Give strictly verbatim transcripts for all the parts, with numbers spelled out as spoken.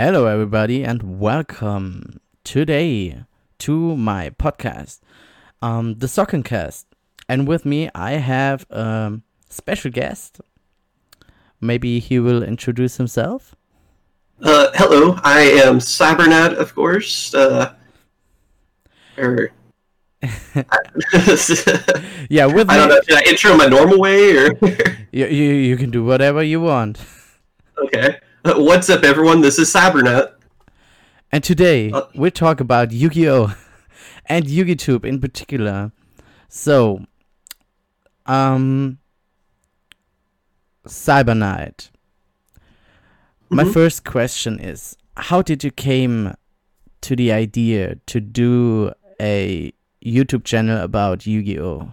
Hello everybody and welcome today to my podcast, um, The Soccencast. And with me I have a special guest. Maybe he will introduce himself. Uh, hello, I am CyberNut, of course. Uh, or... yeah, with I don't me... know, should I intro my normal way? Or you, you, you can do whatever you want. Okay. What's up, everyone? This is CyberNut. And today, uh, we talk about Yu-Gi-Oh! And Yu-Gi-Tube in particular. So, um, CyberKnight. Mm-hmm. My first question is, how did you came to the idea to do a YouTube channel about Yu-Gi-Oh?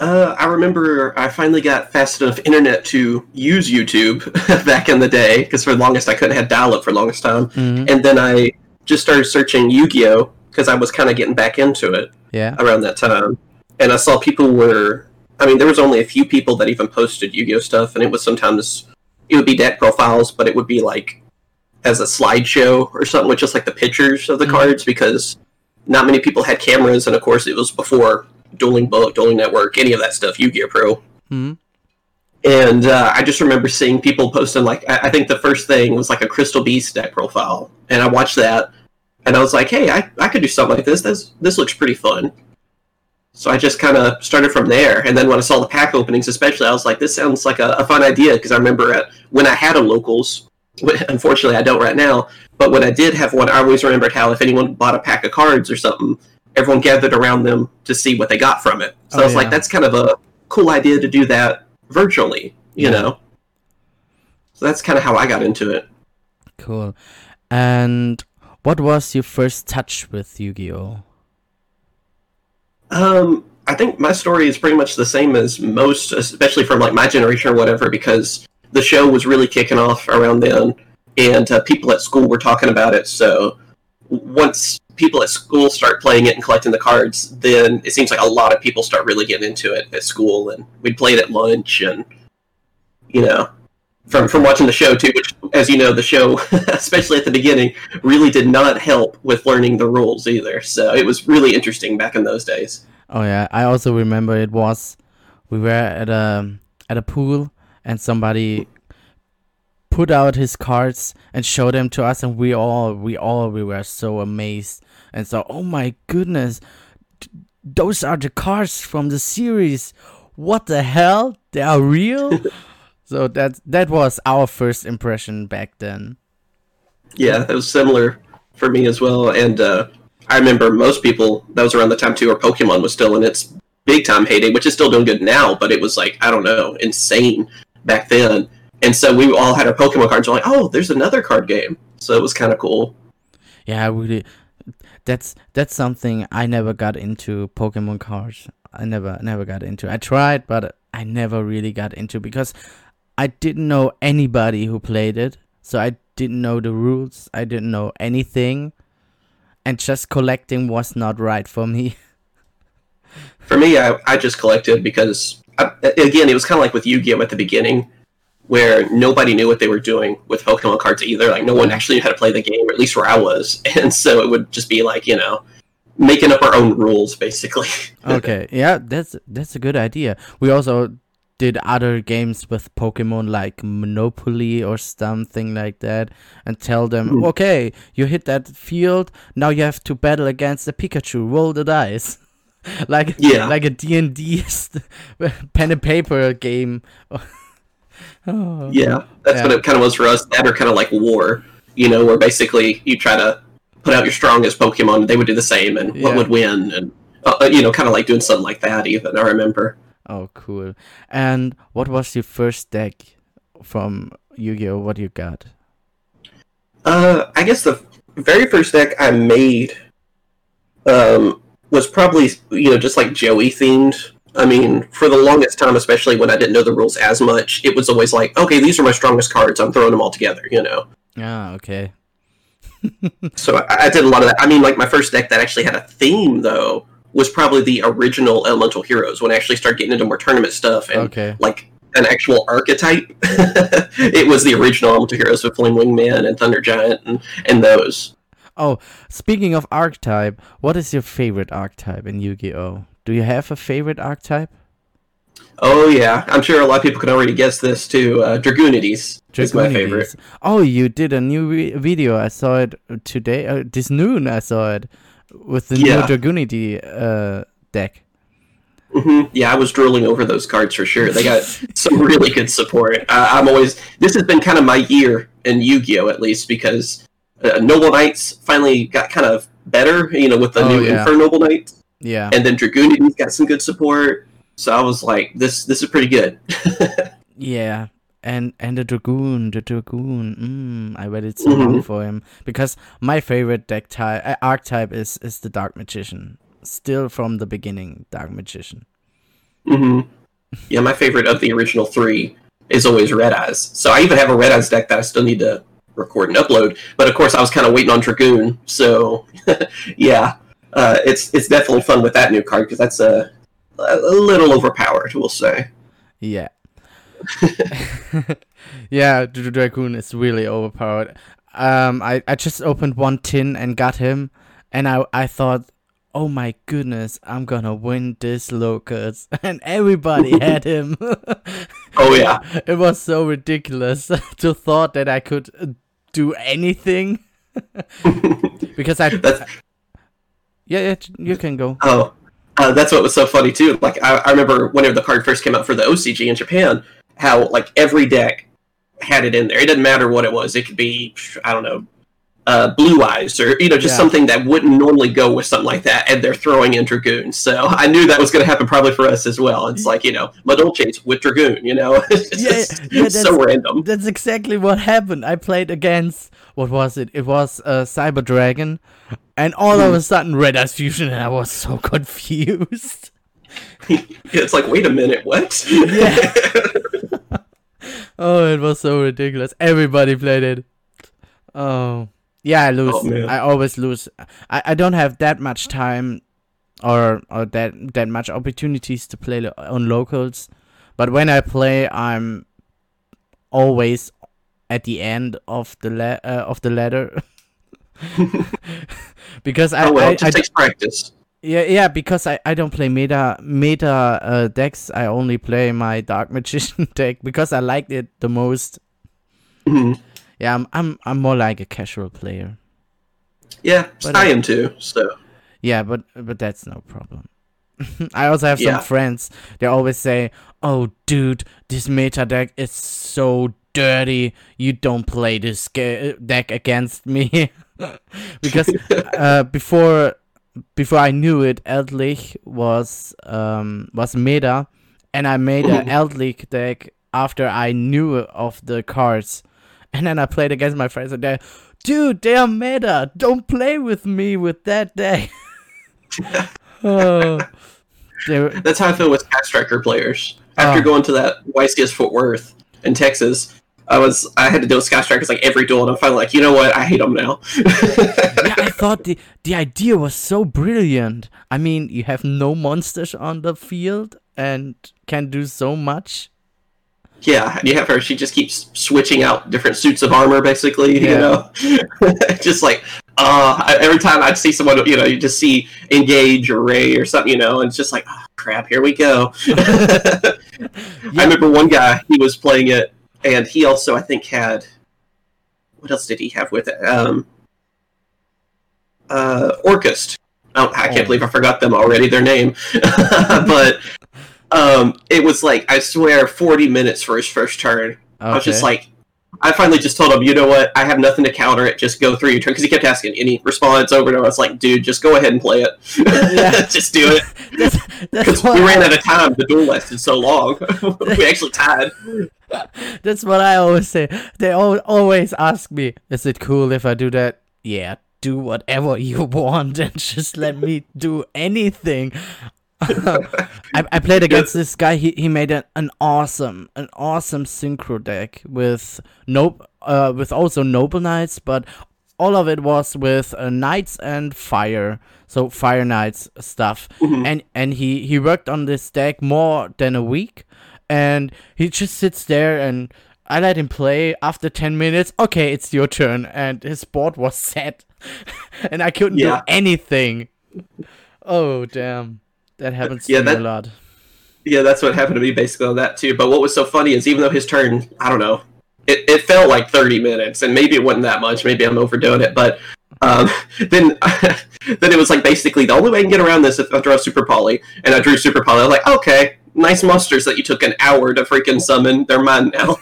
Uh, I remember I finally got fast enough internet to use YouTube back in the day, because for the longest I couldn't have dial-up for the longest time, mm-hmm. and then I just started searching Yu-Gi-Oh, because I was kind of getting back into it yeah. around that time, and I saw people were, I mean, there was only a few people that even posted Yu-Gi-Oh stuff, and it was sometimes, it would be deck profiles, but it would be like, as a slideshow or something, with just like the pictures of the mm-hmm. cards, because not many people had cameras, and of course it was before Dueling Book, Dueling Network, any of that stuff, Yu-Gi-Oh Pro. Mm-hmm. And uh, I just remember seeing people posting, like, I-, I think the first thing was, like, a Crystal Beast deck profile. And I watched that, and I was like, hey, I, I could do something like this. this. This looks pretty fun. So I just kind of started from there. And then when I saw the pack openings especially, I was like, this sounds like a, a fun idea, because I remember at, when I had a Locals, when, unfortunately I don't right now, but when I did have one, I always remembered how if anyone bought a pack of cards or something, everyone gathered around them to see what they got from it. So oh, I was yeah. like, that's kind of a cool idea to do that virtually, you yeah. know? So that's kind of how I got into it. Cool. And what was your first touch with Yu-Gi-Oh? Um, I think my story is pretty much the same as most, especially from like my generation or whatever, because the show was really kicking off around then, and uh, people at school were talking about it, so once people at school start playing it and collecting the cards, then it seems like a lot of people start really getting into it at school, and we'd play it at lunch, and, you know, from from watching the show, too, which, as you know, the show, especially at the beginning, really did not help with learning the rules either, so it was really interesting back in those days. Oh, yeah, I also remember it was, we were at a, at a pool, and somebody put out his cards and show them to us, and we all we all we were so amazed and so oh my goodness, d- those are the cards from the series, what the hell, they are real. So that that was our first impression back then. Yeah, that was similar for me as well, and uh I remember most people, that was around the time too where Pokemon was still in its big time heyday, which is still doing good now, but it was like, I don't know, insane back then. And so we all had our Pokemon cards. We're like, oh, there's another card game. So it was kind of cool. Yeah, I really. That's that's something I never got into, Pokemon cards. I never never got into. I tried, but I never really got into, because I didn't know anybody who played it. So I didn't know the rules. I didn't know anything, and just collecting was not right for me. For me, I, I just collected because I, again, it was kind of like with Yu-Gi-Oh at the beginning, where nobody knew what they were doing with Pokemon cards either. Like, no one actually knew how to play the game, or at least where I was. And so it would just be like, you know, making up our own rules, basically. Okay, yeah, that's that's a good idea. We also did other games with Pokemon, like Monopoly or something like that, and tell them, mm. okay, you hit that field, now you have to battle against the Pikachu, roll the dice. Like, yeah. like a D and D pen and paper game. Oh, yeah, that's yeah. what it kind of was for us. That are kind of like war, you know, where basically you try to put out your strongest Pokemon, they would do the same, and yeah. what would win, and, uh, you know, kind of like doing something like that even, I remember. Oh, cool. And what was your first deck from Yu-Gi-Oh? What you got? Uh, I guess the very first deck I made um, was probably, you know, just like Joey themed. I mean, for the longest time, especially when I didn't know the rules as much, it was always like, okay, these are my strongest cards, I'm throwing them all together, you know? Ah, okay. So I, I did a lot of that. I mean, like, my first deck that actually had a theme, though, was probably the original Elemental Heroes, when I actually started getting into more tournament stuff, and, okay. like, an actual archetype. It was the original Elemental Heroes with Flame Wingman and Thunder Giant and, and those. Oh, speaking of archetype, what is your favorite archetype in Yu-Gi-Oh? Do you have a favorite archetype? Oh, yeah. I'm sure a lot of people can already guess this, too. Uh, Dragoonides, Dragoonides is my favorite. Oh, you did a new re- video. I saw it today. Uh, this noon, I saw it. With the yeah. new Dragunity uh, deck. Mm-hmm. Yeah, I was drooling over those cards for sure. They got some really good support. Uh, I'm always... This has been kind of my year in Yu-Gi-Oh! At least, because uh, Noble Knights finally got kind of better, you know, with the oh, new yeah. Infernoble Knights. Yeah. And then Dragoonides got some good support. So I was like, this this is pretty good. yeah, and and the Dragoon, the Dragoon, mm, I read it so mm-hmm. long for him. Because my favorite deck type, uh, archetype is, is the Dark Magician. Still from the beginning, Dark Magician. Mm-hmm. Yeah, my favorite of the original three is always Red Eyes. So I even have a Red Eyes deck that I still need to record and upload. But of course, I was kind of waiting on Dragoon. So, yeah, uh, it's, it's definitely fun with that new card, because that's a... A little overpowered, we'll say. Yeah. yeah, the Dragoon is really overpowered. Um, I, I just opened one tin and got him, and I, I thought, oh my goodness, I'm gonna win this locus. And everybody had him. oh, yeah. It was so ridiculous to thought that I could do anything. because I... That's... Yeah, yeah, you can go. Oh. Uh, that's what was so funny, too. Like, I, I remember whenever the card first came out for the O C G in Japan, how, like, every deck had it in there. It didn't matter what it was. It could be, I don't know, uh, Blue Eyes, or, you know, just yeah. something that wouldn't normally go with something like that, and they're throwing in Dragoon. So I knew that was going to happen probably for us as well. It's like, you know, Madolche with Dragoon, you know? it's yeah, just yeah, that's, so random. That's exactly what happened. I played against, what was it? It was uh, Cyber Dragon. And all of a sudden, Red Eyes Fusion, and I was so confused. it's like, wait a minute, what? yeah. oh, it was so ridiculous. Everybody played it. Oh. Yeah, I lose. Oh, I always lose. I, I don't have that much time or or that, that much opportunities to play lo- on locals. But when I play, I'm always at the end of the la- uh, of the ladder. because I, oh, well, I, it just I takes practice. Yeah, yeah. Because I, I don't play meta meta uh, decks. I only play my Dark Magician deck because I liked it the most. Mm-hmm. Yeah, I'm I'm I'm more like a casual player. Yeah, but I, I am too. So. Yeah, but but that's no problem. I also have yeah. some friends. They always say, "Oh, dude, this meta deck is so dirty. You don't play this ga- deck against me." because uh, before before I knew it, Eldlich was um, was meta, and I made an Eldlich deck after I knew of the cards, and then I played against my friends and they, dude, they are meta. Don't play with me with that deck. oh. were... That's how I feel with Cat Striker players. After oh. going to that Y C S Fort Worth in Texas. I was I had to deal with Sky Strikers like every duel, and I'm finally like, you know what? I hate them now. yeah, I thought the the idea was so brilliant. I mean, you have no monsters on the field and can do so much. Yeah, you have her. She just keeps switching out different suits of armor, basically. Yeah. You know, just like uh, I, every time I'd see someone, you know, you just see Engage or Ray or something, you know, and it's just like, oh, crap, here we go. yeah. I remember one guy, he was playing it. And he also, I think, had... What else did he have with it? Um, uh, Orcust. Oh, I can't oh. believe I forgot them already, their name. but um, it was like, I swear, forty minutes for his first turn. Okay. I was just like... I finally just told him, you know what? I have nothing to counter it. Just go through your turn. Because he kept asking any response over and over. I was like, dude, just go ahead and play it. Yeah. just do it. Because we ran I... out of time. The duel lasted so long. we actually tied. That's what I always say. They all, always ask me, is it cool if I do that? Yeah, do whatever you want and just let me do anything. I, I played against this guy. He he made an, an awesome, an awesome synchro deck with nope, uh, with also Noble Knights, but all of it was with uh, knights and fire, so Fire Knights stuff. Mm-hmm. And and he he worked on this deck more than a week, and he just sits there, and I let him play. After ten minutes, okay, it's your turn, and his board was set, and I couldn't yeah. do anything. Oh, damn. That happens to yeah, me that, a lot. Yeah, that's what happened to me basically on that, too. But what was so funny is even though his turn, I don't know, it, it felt like thirty minutes, and maybe it wasn't that much. Maybe I'm overdoing it, but um, then then it was like basically the only way I can get around this is if I draw Super Poly, and I drew Super Poly. I was like, okay, nice monsters that you took an hour to freaking summon. They're mine now.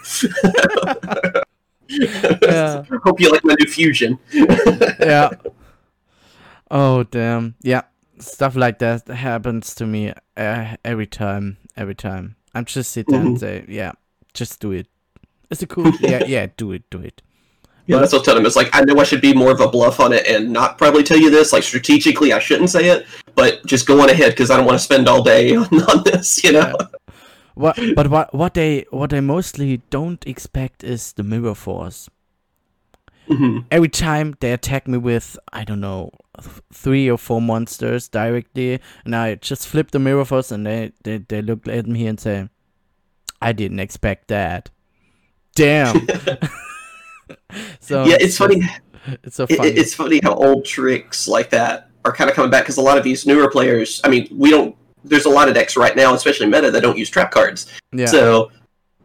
Yeah. Hope you like my new fusion. Yeah. Oh, damn. Yeah. Stuff like that happens to me uh, every time. Every time. I'm just sit there mm-hmm. and say, yeah, just do it. It's a cool... yeah, yeah, do it, do it. Yeah, but that's what I tell him. It's like, I know I should be more of a bluff on it and not probably tell you this. Like, strategically, I shouldn't say it, but just go on ahead because I don't want to spend all day on, on this, you know? Yeah. What, but what what they what they mostly don't expect is the Mirror Force. Mm-hmm. Every time they attack me with, I don't know, three or four monsters directly, and I just flip the Mirror Force, and they, they, they look at me and say, I didn't expect that. Damn. So yeah, it's, it's funny. Just, it's so funny. It, it's funny how old tricks like that are kind of coming back, because a lot of these newer players, I mean, we don't, there's a lot of decks right now, especially meta, that don't use trap cards. Yeah. So,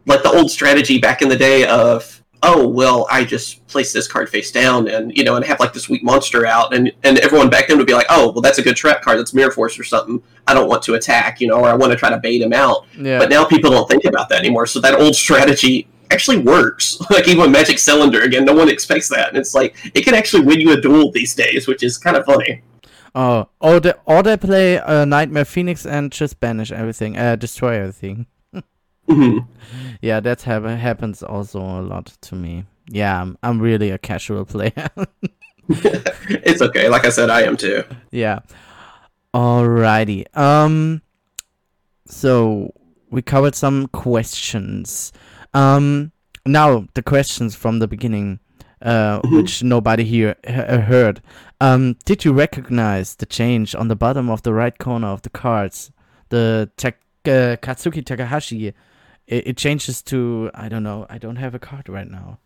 like the old strategy back in the day of, oh, well, I just place this card face down and, you know, and have, like, this weak monster out. And, and everyone back then would be like, oh, well, that's a good trap card. That's Mirror Force or something. I don't want to attack, you know, or I want to try to bait him out. Yeah. But now people don't think about that anymore. So that old strategy actually works. Like, even with Magic Cylinder, again, no one expects that. And it's like, it can actually win you a duel these days, which is kind of funny. Oh, or they, or they play uh, Nightmare Phoenix and just banish everything, uh, destroy everything. Mm-hmm. Yeah, that ha- happens also a lot to me. Yeah, I'm, I'm really a casual player. It's okay. Like I said, I am too. Yeah. Alrighty. Um. So we covered some questions. Um. Now the questions from the beginning, uh, mm-hmm. which nobody here ha- heard. Um. Did you recognize the change on the bottom of the right corner of the cards? The tech uh, Katsuki Takahashi. It changes to, I don't know, I don't have a card right now.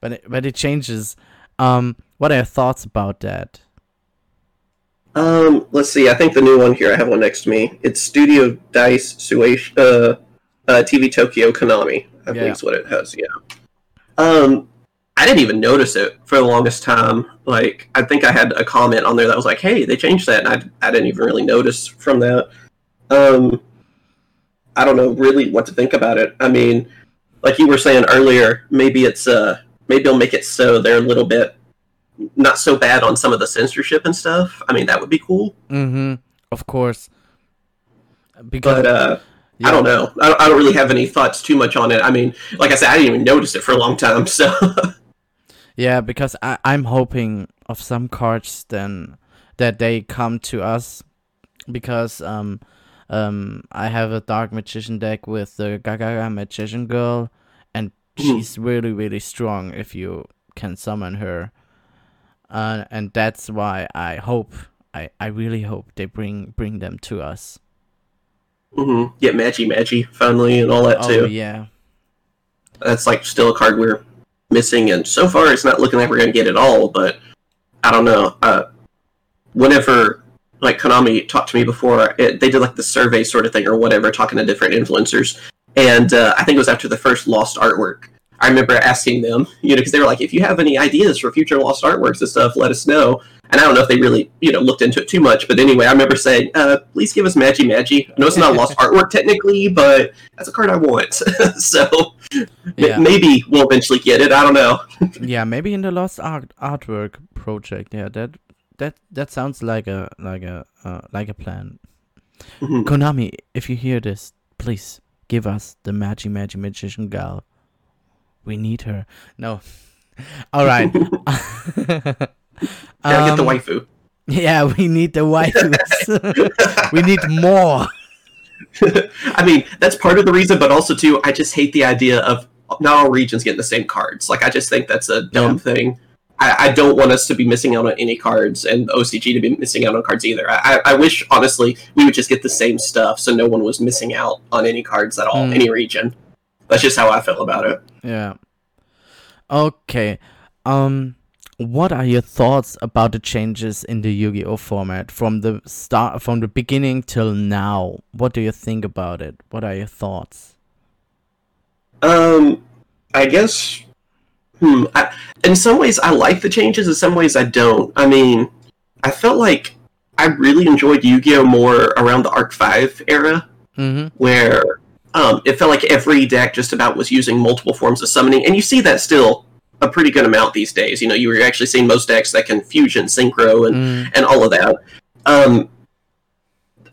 But it, but it changes. Um, what are your thoughts about that? Um, let's see, I think the new one here, I have one next to me. It's Studio Dice, Suish, uh, uh, T V Tokyo, Konami, I yeah. think is what it has, yeah. Um, I didn't even notice it for the longest time. Like, I think I had a comment on there that was like, hey, they changed that, and I, I didn't even really notice from that. Um... I don't know really what to think about it. I mean, like you were saying earlier, maybe it's uh maybe they'll make it so they're a little bit not so bad on some of the censorship and stuff. I mean, that would be cool. Mm-hmm. Of course. Because but, uh, yeah. I don't know. I don't, I don't really have any thoughts too much on it. I mean, like I said, I didn't even notice it for a long time. So. Yeah, because I, I'm hoping of some cards then that they come to us because um. Um, I have a Dark Magician deck with the Gagaga Magician girl, and she's really, really strong if you can summon her. Uh, and that's why I hope, I, I really hope they bring bring them to us. Mm-hmm. Yeah, Magi Magi, finally, and all that oh, too. Oh, yeah. That's like still a card we're missing, and so far it's not looking like we're going to get it all, but I don't know. Uh, whenever... like Konami talked to me before, it, they did like the survey sort of thing or whatever, talking to different influencers. And uh, I think it was after the first Lost Artwork. I remember asking them, you know, because they were like, if you have any ideas for future Lost Artworks and stuff, let us know. And I don't know if they really, you know, looked into it too much. But anyway, I remember saying, uh, please give us Magi Magi. I know it's not Lost Artwork technically, but that's a card I want. So yeah. m- maybe we'll eventually get it. I don't know. Yeah, maybe in the Lost Art- Artwork project. Yeah, that... That that sounds like a like a uh, like a plan. Mm-hmm. Konami, if you hear this, please give us the Magi Magi Magician gal. We need her. No, all right. Gotta um, get the waifu. Yeah, we need the waifus. We need more. I mean, that's part of the reason, but also too, I just hate the idea of not all regions getting the same cards. Like, I just think that's a dumb yeah. thing. I, I don't want us to be missing out on any cards, and O C G to be missing out on cards either. I, I wish, honestly, we would just get the same stuff, so no one was missing out on any cards at all, mm. any region. That's just how I feel about it. Yeah. Okay. Um, what are your thoughts about the changes in the Yu-Gi-Oh format from the start, from the beginning till now? What do you think about it? What are your thoughts? Um, I guess. Hmm. I, in some ways, I like the changes. In some ways, I don't. I mean, I felt like I really enjoyed Yu-Gi-Oh more around the Arc five era, mm-hmm. where um, it felt like every deck just about was using multiple forms of summoning, and you see that still a pretty good amount these days. You know, you were actually seeing most decks that can fusion, synchro, and mm. and all of that. Um,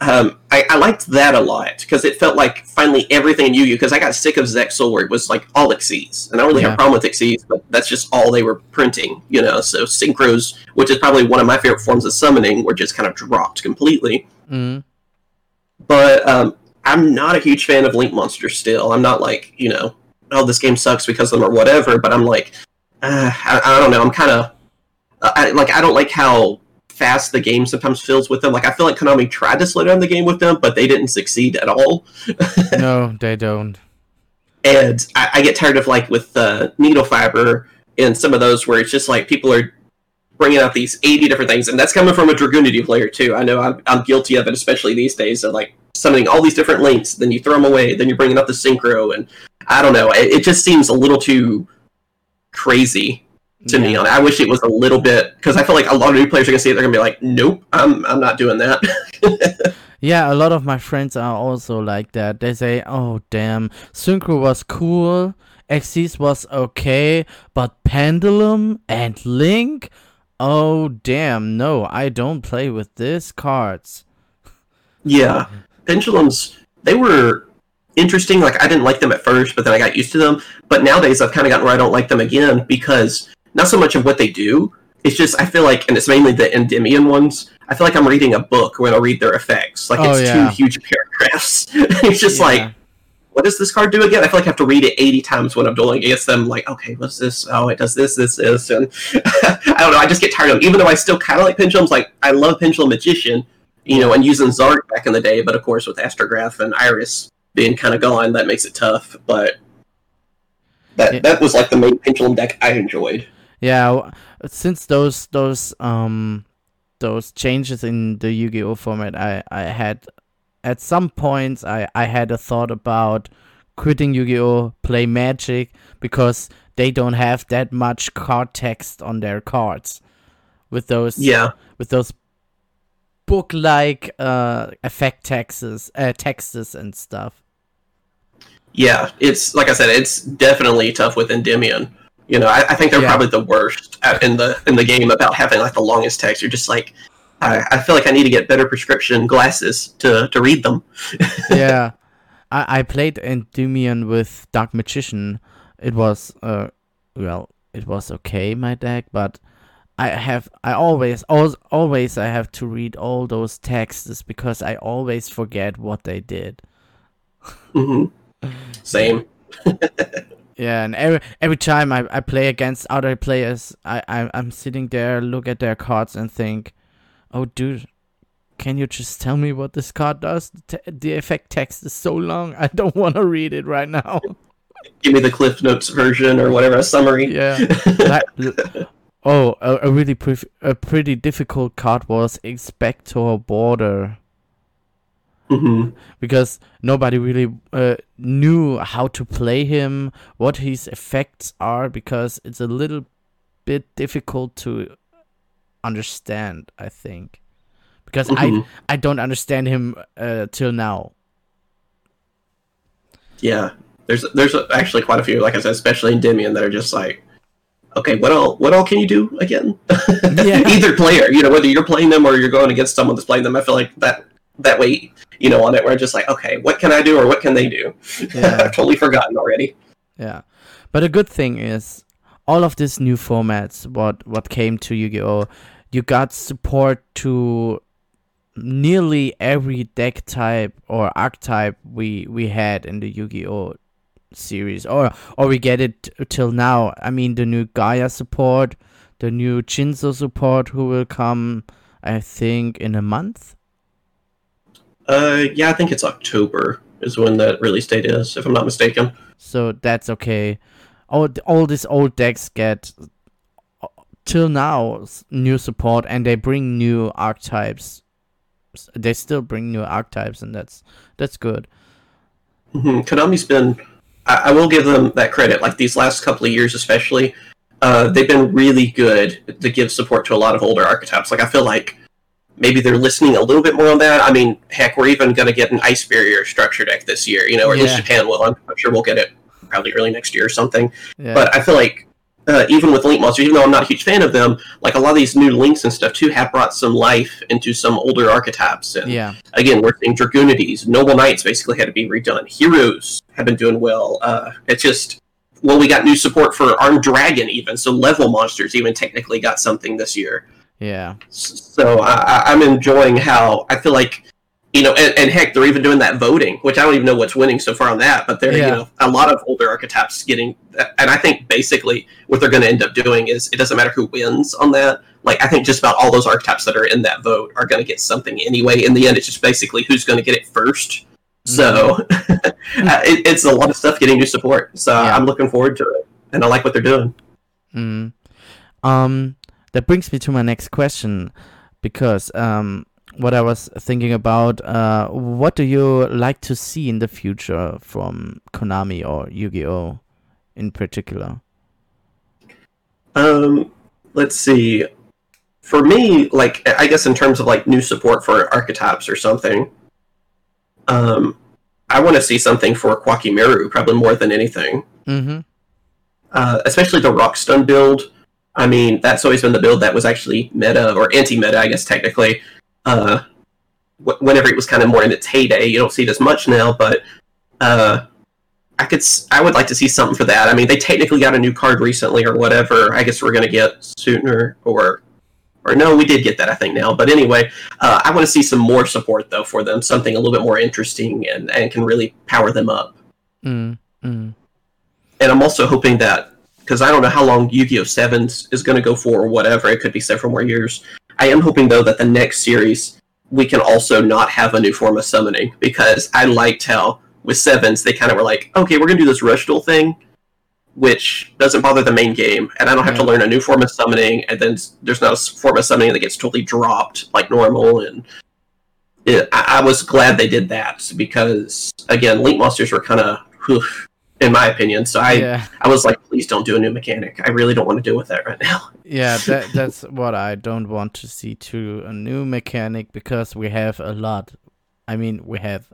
um, I, I liked that a lot because it felt like finally everything in Yu-Gi-Oh. Because I got sick of Zexal, where it was like all Xyz, and I don't really yeah. have a problem with Xyz, but that's just all they were printing. You know, so synchros, which is probably one of my favorite forms of summoning, were just kind of dropped completely. Mm. But um, I'm not a huge fan of Link Monsters. Still, I'm not like, you know, oh, this game sucks because of them or whatever. But I'm like, Uh, I, I don't know, I'm kind of... Uh, like, I don't like how fast the game sometimes fills with them. Like, I feel like Konami tried to slow down the game with them, but they didn't succeed at all. No, they don't. And I, I get tired of, like, with uh, Needle Fiber and some of those where it's just, like, people are bringing out these eighty different things, and that's coming from a Dragunity player, too. I know I'm, I'm guilty of it, especially these days, of, like, summoning all these different links, then you throw them away, then you're bringing up the Synchro, and I don't know, it, it just seems a little too crazy to yeah. me. I wish it was a little bit, because I feel like a lot of new players are gonna see it, they're gonna be like, nope, I'm I'm not doing that. Yeah, a lot of my friends are also like that. They say, oh damn, Synchro was cool, Xyz was okay, but Pendulum and Link? Oh damn, no, I don't play with these cards. Yeah. Pendulums, they were interesting. Like, I didn't like them at first, but then I got used to them. But nowadays, I've kind of gotten where I don't like them again, because not so much of what they do, it's just, I feel like, and it's mainly the Endymion ones, I feel like I'm reading a book when I read their effects. Like, oh, it's yeah. two huge paragraphs. It's just yeah. like, what does this card do again? I feel like I have to read it eighty times when I'm dueling against them. Like, okay, what's this? Oh, it does this, this, this. And I don't know, I just get tired of them. Even though I still kind of like Pendulums, like, I love Pendulum Magician, you know, and using Zarg back in the day, but of course with Astrograph and Iris being kind of gone, that makes it tough, but that yeah. that was like the main Pendulum deck I enjoyed. Yeah, since those those um those changes in the Yu-Gi-Oh format, I, I had at some points I, I had a thought about quitting Yu-Gi-Oh, play Magic, because they don't have that much card text on their cards with those yeah with those book-like uh, effect texts, uh, texts and stuff. Yeah, it's like I said, it's definitely tough with Endymion. You know, I, I think they're yeah. probably the worst in the in the game about having like the longest text. You're just like, I, I feel like I need to get better prescription glasses to, to read them. Yeah, I, I played Endymion with Dark Magician. It was uh, well, it was okay, my deck, but I have, I always, always, always, I have to read all those texts because I always forget what they did. Mm-hmm. Same. Yeah, and every every time I, I play against other players, I, I I'm sitting there, look at their cards and think, oh dude, can you just tell me what this card does? T- the effect text is so long, I don't want to read it right now. Give me the Cliff Notes version or whatever, a summary. Yeah. That, Oh, a, a really pref- a pretty difficult card was Inspector Border. Mm-hmm. Because nobody really uh, knew how to play him, what his effects are, because it's a little bit difficult to understand, I think. Because mm-hmm. I, I don't understand him uh, till now. Yeah, there's there's actually quite a few, like I said, especially Endymion, that are just like, okay, what all what all can you do again? Yeah. Either player, you know, whether you're playing them or you're going against someone that's playing them, I feel like that that way, you know, on it, where I'm just like, okay, what can I do or what can they do? Yeah. I've totally forgotten already. Yeah. But a good thing is, all of these new formats, what, what came to Yu-Gi-Oh!, you got support to nearly every deck type or archetype we, we had in the Yu-Gi-Oh! Series, or or we get it t- till now. I mean, the new Gaia support, the new Jinzo support who will come, I think, in a month? Uh, yeah, I think it's October is when that release date is, if I'm not mistaken. So that's okay. All, all these old decks get, till now, new support, and they bring new archetypes. They still bring new archetypes, and that's that's good. Mm-hmm. Konami's been... I, I will give them that credit. Like, these last couple of years especially, uh, they've been really good to give support to a lot of older archetypes. Like, I feel like maybe they're listening a little bit more on that. I mean, heck, we're even going to get an Ice Barrier structure deck this year, you know, or yeah. at least Japan will. I'm sure we'll get it probably early next year or something. Yeah. But I feel like uh, even with Link Monsters, even though I'm not a huge fan of them, like a lot of these new Links and stuff too have brought some life into some older archetypes. And yeah. again, we're seeing Dragoonides, Noble Knights basically had to be redone. Heroes have been doing well. Uh, it's just, well, we got new support for Armed Dragon even, so level monsters even technically got something this year. Yeah. So I, I'm enjoying how I feel like, you know, and, and heck, they're even doing that voting, which I don't even know what's winning so far on that. But they're, yeah. you know, a lot of older archetypes getting, and I think basically what they're going to end up doing is it doesn't matter who wins on that. Like, I think just about all those archetypes that are in that vote are going to get something anyway. In the end, it's just basically who's going to get it first. So it, it's a lot of stuff getting new support. So yeah. I'm looking forward to it, and I like what they're doing. Mm. Um. That brings me to my next question, because um, what I was thinking about, uh, what do you like to see in the future from Konami or Yu-Gi-Oh in particular? Um, let's see. For me, like, I guess in terms of like new support for archetypes or something, um, I want to see something for Quakimaru probably more than anything. Mm-hmm. Uh, especially the Rockstone build. I mean, that's always been the build that was actually meta, or anti-meta, I guess, technically. Uh, wh- whenever it was kind of more in its heyday, you don't see it as much now, but uh, I could, s- I would like to see something for that. I mean, they technically got a new card recently or whatever. I guess we're going to get sooner, or... Or no, we did get that, I think, now. But anyway, uh, I want to see some more support, though, for them. Something a little bit more interesting and, and can really power them up. Mm, mm. And I'm also hoping that, because I don't know how long Yu-Gi-Oh! seven is going to go for or whatever. It could be several more years. I am hoping, though, that the next series, we can also not have a new form of summoning, because I liked how, with sevens, they kind of were like, okay, we're going to do this Rush Duel thing, which doesn't bother the main game, and I don't have yeah. to learn a new form of summoning, and then there's not a form of summoning that gets totally dropped like normal, and it, I, I was glad they did that, because, again, Link Monsters were kind of... in my opinion, so I yeah. I was like, please don't do a new mechanic. I really don't want to deal with that right now. Yeah, that, that's what I don't want to see too, a new mechanic, because we have a lot. I mean, we have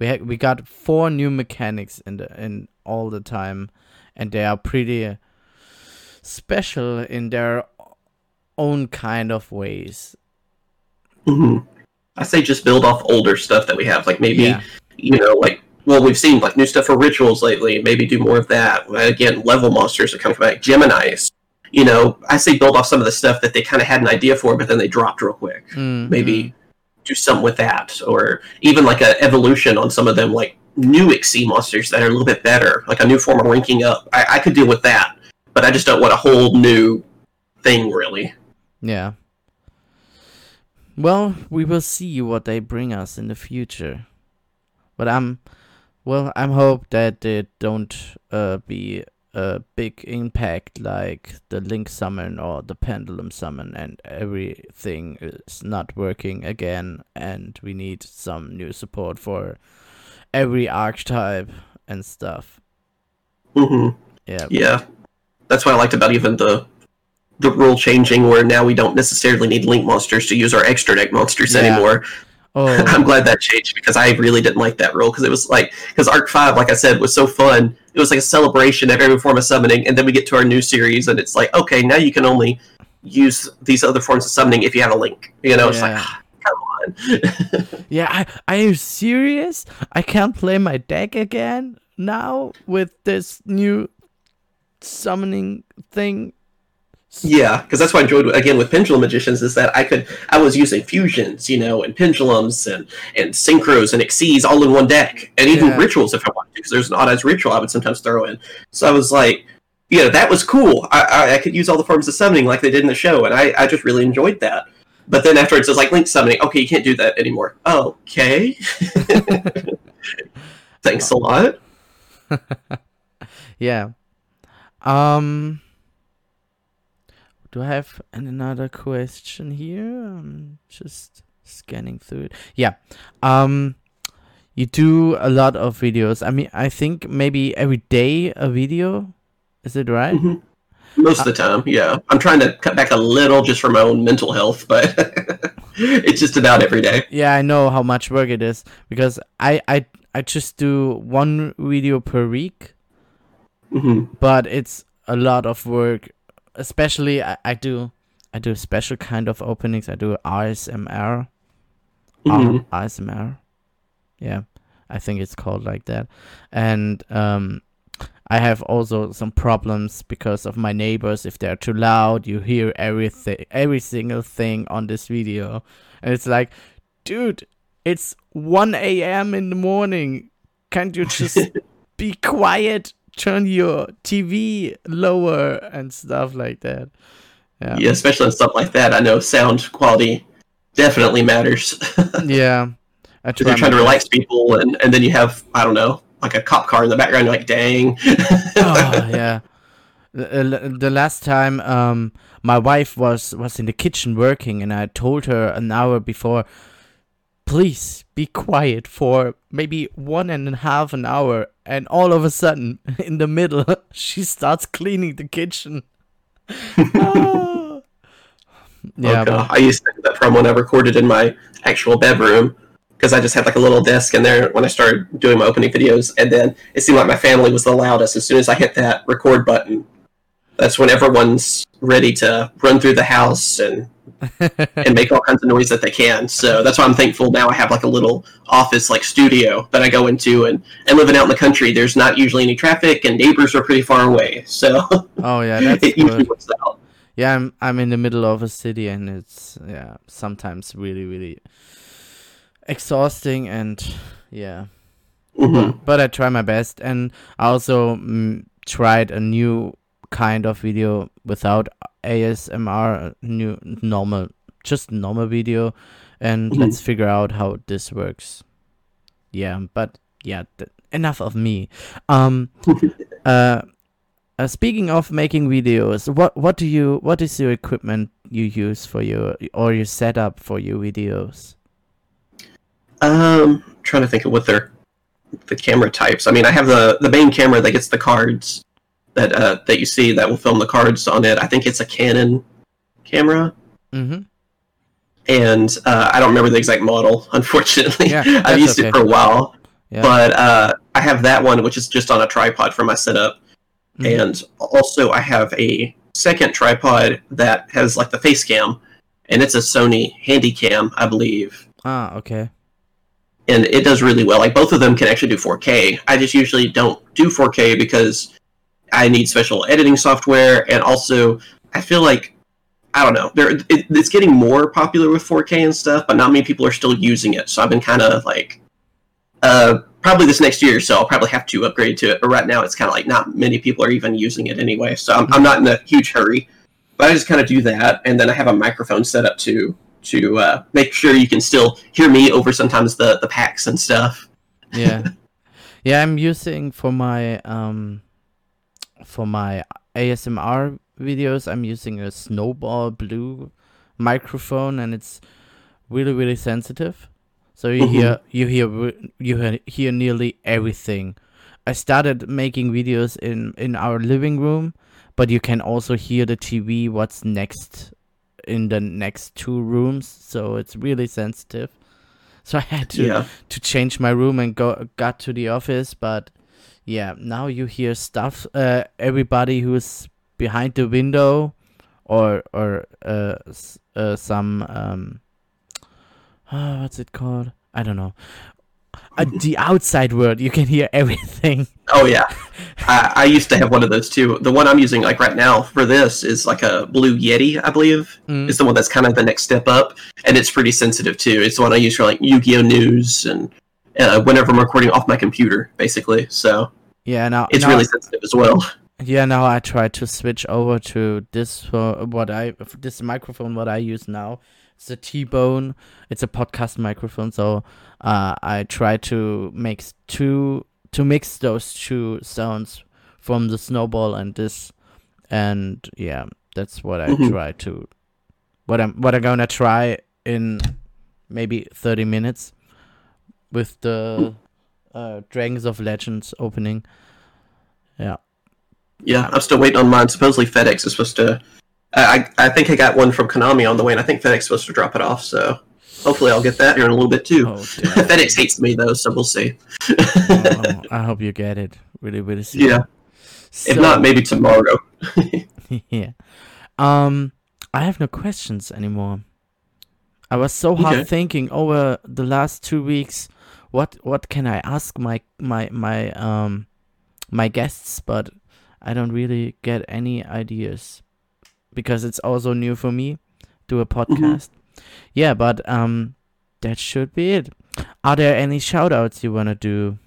we ha- we got four new mechanics in the, in all the time, and they are pretty special in their own kind of ways. Mm-hmm. I say just build off older stuff that we have, like maybe yeah. you know, like. Well, we've seen like new stuff for rituals lately. Maybe do more of that. Again, level monsters are coming back. Geminis, you know, I say build off some of the stuff that they kind of had an idea for, but then they dropped real quick. Mm-hmm. Maybe do something with that, or even like an evolution on some of them, like new X Y Z monsters that are a little bit better, like a new form of ranking up. I, I could deal with that, but I just don't want a whole new thing, really. Yeah. Well, we will see what they bring us in the future, but I'm. Well, I hope that it don't uh, be a big impact like the Link Summon or the Pendulum Summon, and everything is not working again, and we need some new support for every archetype and stuff. Mm-hmm. Yeah. Yeah. That's what I liked about even the the rule changing, where now we don't necessarily need Link Monsters to use our extra deck monsters yeah. anymore. Oh. I'm glad that changed, because I really didn't like that rule, because it was like, because Arc five, like I said, was so fun. It was like a celebration of every form of summoning, and then we get to our new series, and it's like, okay, now you can only use these other forms of summoning if you have a Link. You know, yeah. it's like, ah, come on. yeah, I, are you serious? I can't play my deck again now with this new summoning thing? Yeah, because that's what I enjoyed, again, with Pendulum Magicians, is that I could, I was using fusions, you know, and pendulums, and, and synchros, and Xyz all in one deck, and even yeah. rituals if I wanted to, because there's an odd-eyes ritual I would sometimes throw in. So I was like, you know, that was cool. I, I, I could use all the forms of summoning like they did in the show, and I, I just really enjoyed that. But then after it says, like, Link summoning, okay, you can't do that anymore. Okay. Thanks a lot. Yeah. Um... Do I have another question here? I'm just scanning through it. Yeah. Um, you do a lot of videos. I mean, I think maybe every day a video. Is it right? Mm-hmm. Most uh, of the time, yeah. I'm trying to cut back a little just for my own mental health, but it's just about every day. Yeah, I know how much work it is because I, I, I just do one video per week, mm-hmm. but it's a lot of work. Especially, I, I do, I do special kind of openings. I do A S M R, mm-hmm. A S M R, yeah, I think it's called like that. And um, I have also some problems because of my neighbors. If they're too loud, you hear everything, every single thing on this video, and it's like, dude, it's one a.m. in the morning. Can't you just be quiet? Turn your T V lower and stuff like that. Yeah, yeah, especially on stuff like that. I know sound quality definitely matters. Yeah. I try You're trying to relax people, and, and then you have, I don't know, like a cop car in the background. You're like, dang. Oh, yeah. The, the last time um, my wife was, was in the kitchen working, and I told her an hour before, please be quiet for maybe one and a half an hour, and all of a sudden, in the middle, she starts cleaning the kitchen. Oh. Yeah, okay. I used to do that from when I recorded in my actual bedroom, because I just had like a little desk in there when I started doing my opening videos, and then it seemed like my family was the loudest. As soon as I hit that record button, that's when everyone's ready to run through the house and and make all kinds of noise that they can. So that's why I'm thankful now I have like a little office, like studio that I go into, and, and living out in the country, there's not usually any traffic, and neighbors are pretty far away. So oh yeah, that's it usually works out. Yeah, I'm I'm in the middle of a city, and it's yeah sometimes really really exhausting, and yeah, mm-hmm. but I try my best, and I also mm, tried a new kind of video without A S M R, new normal, just normal video, and mm-hmm. let's figure out how this works. Yeah, but yeah, th- enough of me. Um, uh, uh, speaking of making videos, what what do you what is your equipment you use for your or your setup for your videos? Um, trying to think of what they're the camera types. I mean, I have the the main camera that gets the cards. That uh, that you see that will film the cards on it. I think it's a Canon camera, mm-hmm. and uh, I don't remember the exact model. Unfortunately, yeah, I've used okay. it for a while, yeah. but uh, I have that one, which is just on a tripod for my setup, mm-hmm. and also I have a second tripod that has like the face cam, and it's a Sony Handycam, I believe. Ah, okay. And it does really well. Like both of them can actually do four K. I just usually don't do four K because I need special editing software, and also I feel like, I don't know, there it, it's getting more popular with four K and stuff, but not many people are still using it, so I've been kind of like, uh, probably this next year or so I'll probably have to upgrade to it, but right now it's kind of like not many people are even using it anyway, so I'm, I'm not in a huge hurry, but I just kind of do that, and then I have a microphone set up to, to uh, make sure you can still hear me over sometimes the, the packs and stuff. Yeah. Yeah, I'm using for my... Um... For my A S M R videos, I'm using a Snowball Blue microphone, and it's really, really sensitive. So you mm-hmm. hear, you hear, you hear nearly everything. I started making videos in in our living room, but you can also hear the T V. What's next in the next two rooms? So it's really sensitive. So I had to yeah. to change my room and go got to the office, but. Yeah, now you hear stuff. Uh, everybody who's behind the window, or or uh, uh some um, oh, what's it called? I don't know. Uh, the outside world, you can hear everything. Oh yeah, I, I used to have one of those too. The one I'm using like right now for this is like a Blue Yeti, I believe. Mm. It's the one that's kind of the next step up, and it's pretty sensitive too. It's the one I use for like Yu-Gi-Oh news and uh, whenever I'm recording off my computer, basically. So. Yeah, now, it's now, really sensitive as well. Yeah, now I try to switch over to this uh, what I this microphone what I use now. It's a T-Bone. It's a podcast microphone, so uh, I try to make two to mix those two sounds from the snowball and this, and yeah, that's what I mm-hmm. try to. What I'm what I'm gonna try in maybe thirty minutes with the uh, Dragons of Legends opening. Yeah. Yeah, I'm still waiting on mine. Supposedly FedEx is supposed to... I I think I got one from Konami on the way, and I think FedEx is supposed to drop it off, so hopefully I'll get that here in a little bit, too. Oh, FedEx hates me, though, so we'll see. oh, I hope you get it. Really, really soon. Yeah. So, if not, maybe tomorrow. yeah. Um, I have no questions anymore. I was so hard okay. thinking over the last two weeks, what what can I ask my my, my um my guests, but... I don't really get any ideas because it's also new for me, do a podcast. Mm-hmm. Yeah, but um, that should be it. Are there any shout outs you want to do?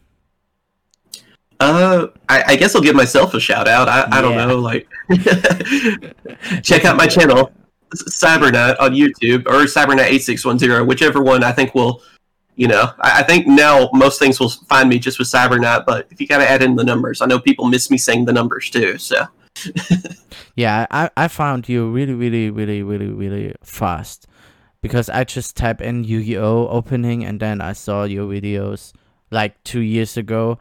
Uh, I, I guess I'll give myself a shout out. I, yeah. I don't know. Like, check out my channel, CyberNut on YouTube or CyberNut eight six one zero, whichever one I think will, you know, I think now most things will find me just with CyberKnight, but if you gotta add in the numbers, I know people miss me saying the numbers too. So, yeah, I, I found you really, really, really, really, really fast because I just type in Yu-Gi-Oh opening and then I saw your videos like two years ago.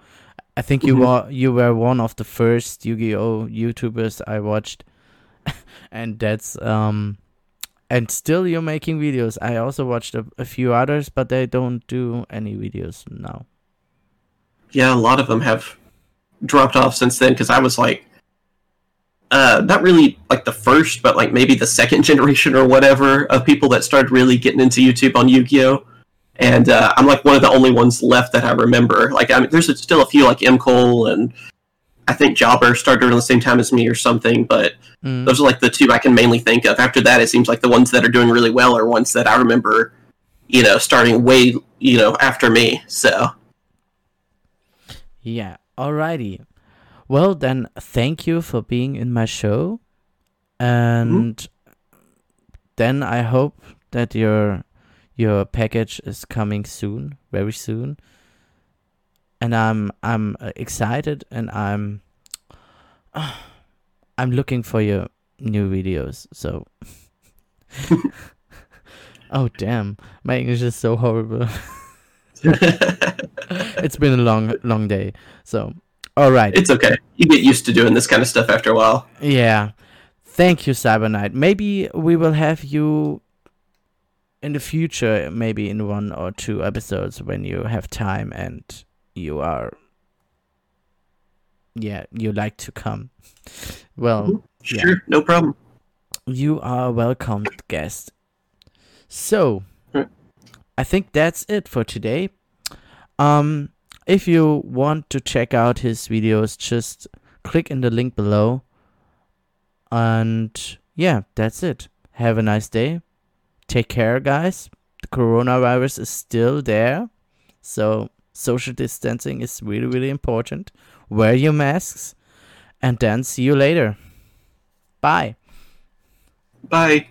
I think you mm-hmm. were you were one of the first Yu-Gi-Oh YouTubers I watched, and that's um. And still you're making videos. I also watched a, a few others, but they don't do any videos now. Yeah, a lot of them have dropped off since then, because I was like, uh, not really like the first, but like maybe the second generation or whatever of people that started really getting into YouTube on Yu-Gi-Oh! And uh, I'm like one of the only ones left that I remember. Like, I mean, there's still a few like M. Cole and... I think Jobber started around the same time as me or something, but mm. those are like the two I can mainly think of. After that, it seems like the ones that are doing really well are ones that I remember, you know, starting way, you know, after me, so. Yeah, alrighty. Well, then, thank you for being in my show, and mm-hmm. then I hope that your your package is coming soon, very soon. And I'm I'm excited, and I'm uh, I'm looking for your new videos. So, oh damn, my English is so horrible. It's been a long, long day. So, all right, it's okay. You get used to doing this kind of stuff after a while. Yeah, thank you, CyberKnight. Maybe we will have you in the future, maybe in one or two episodes when you have time and. You are, yeah, you like to come. Well, sure, yeah. No problem. You are a welcome guest. So, I think that's it for today. Um, if you want to check out his videos, just click in the link below. And yeah, that's it. Have a nice day. Take care, guys. The coronavirus is still there. So... Social distancing is really, really important. Wear your masks, and then see you later. Bye. Bye.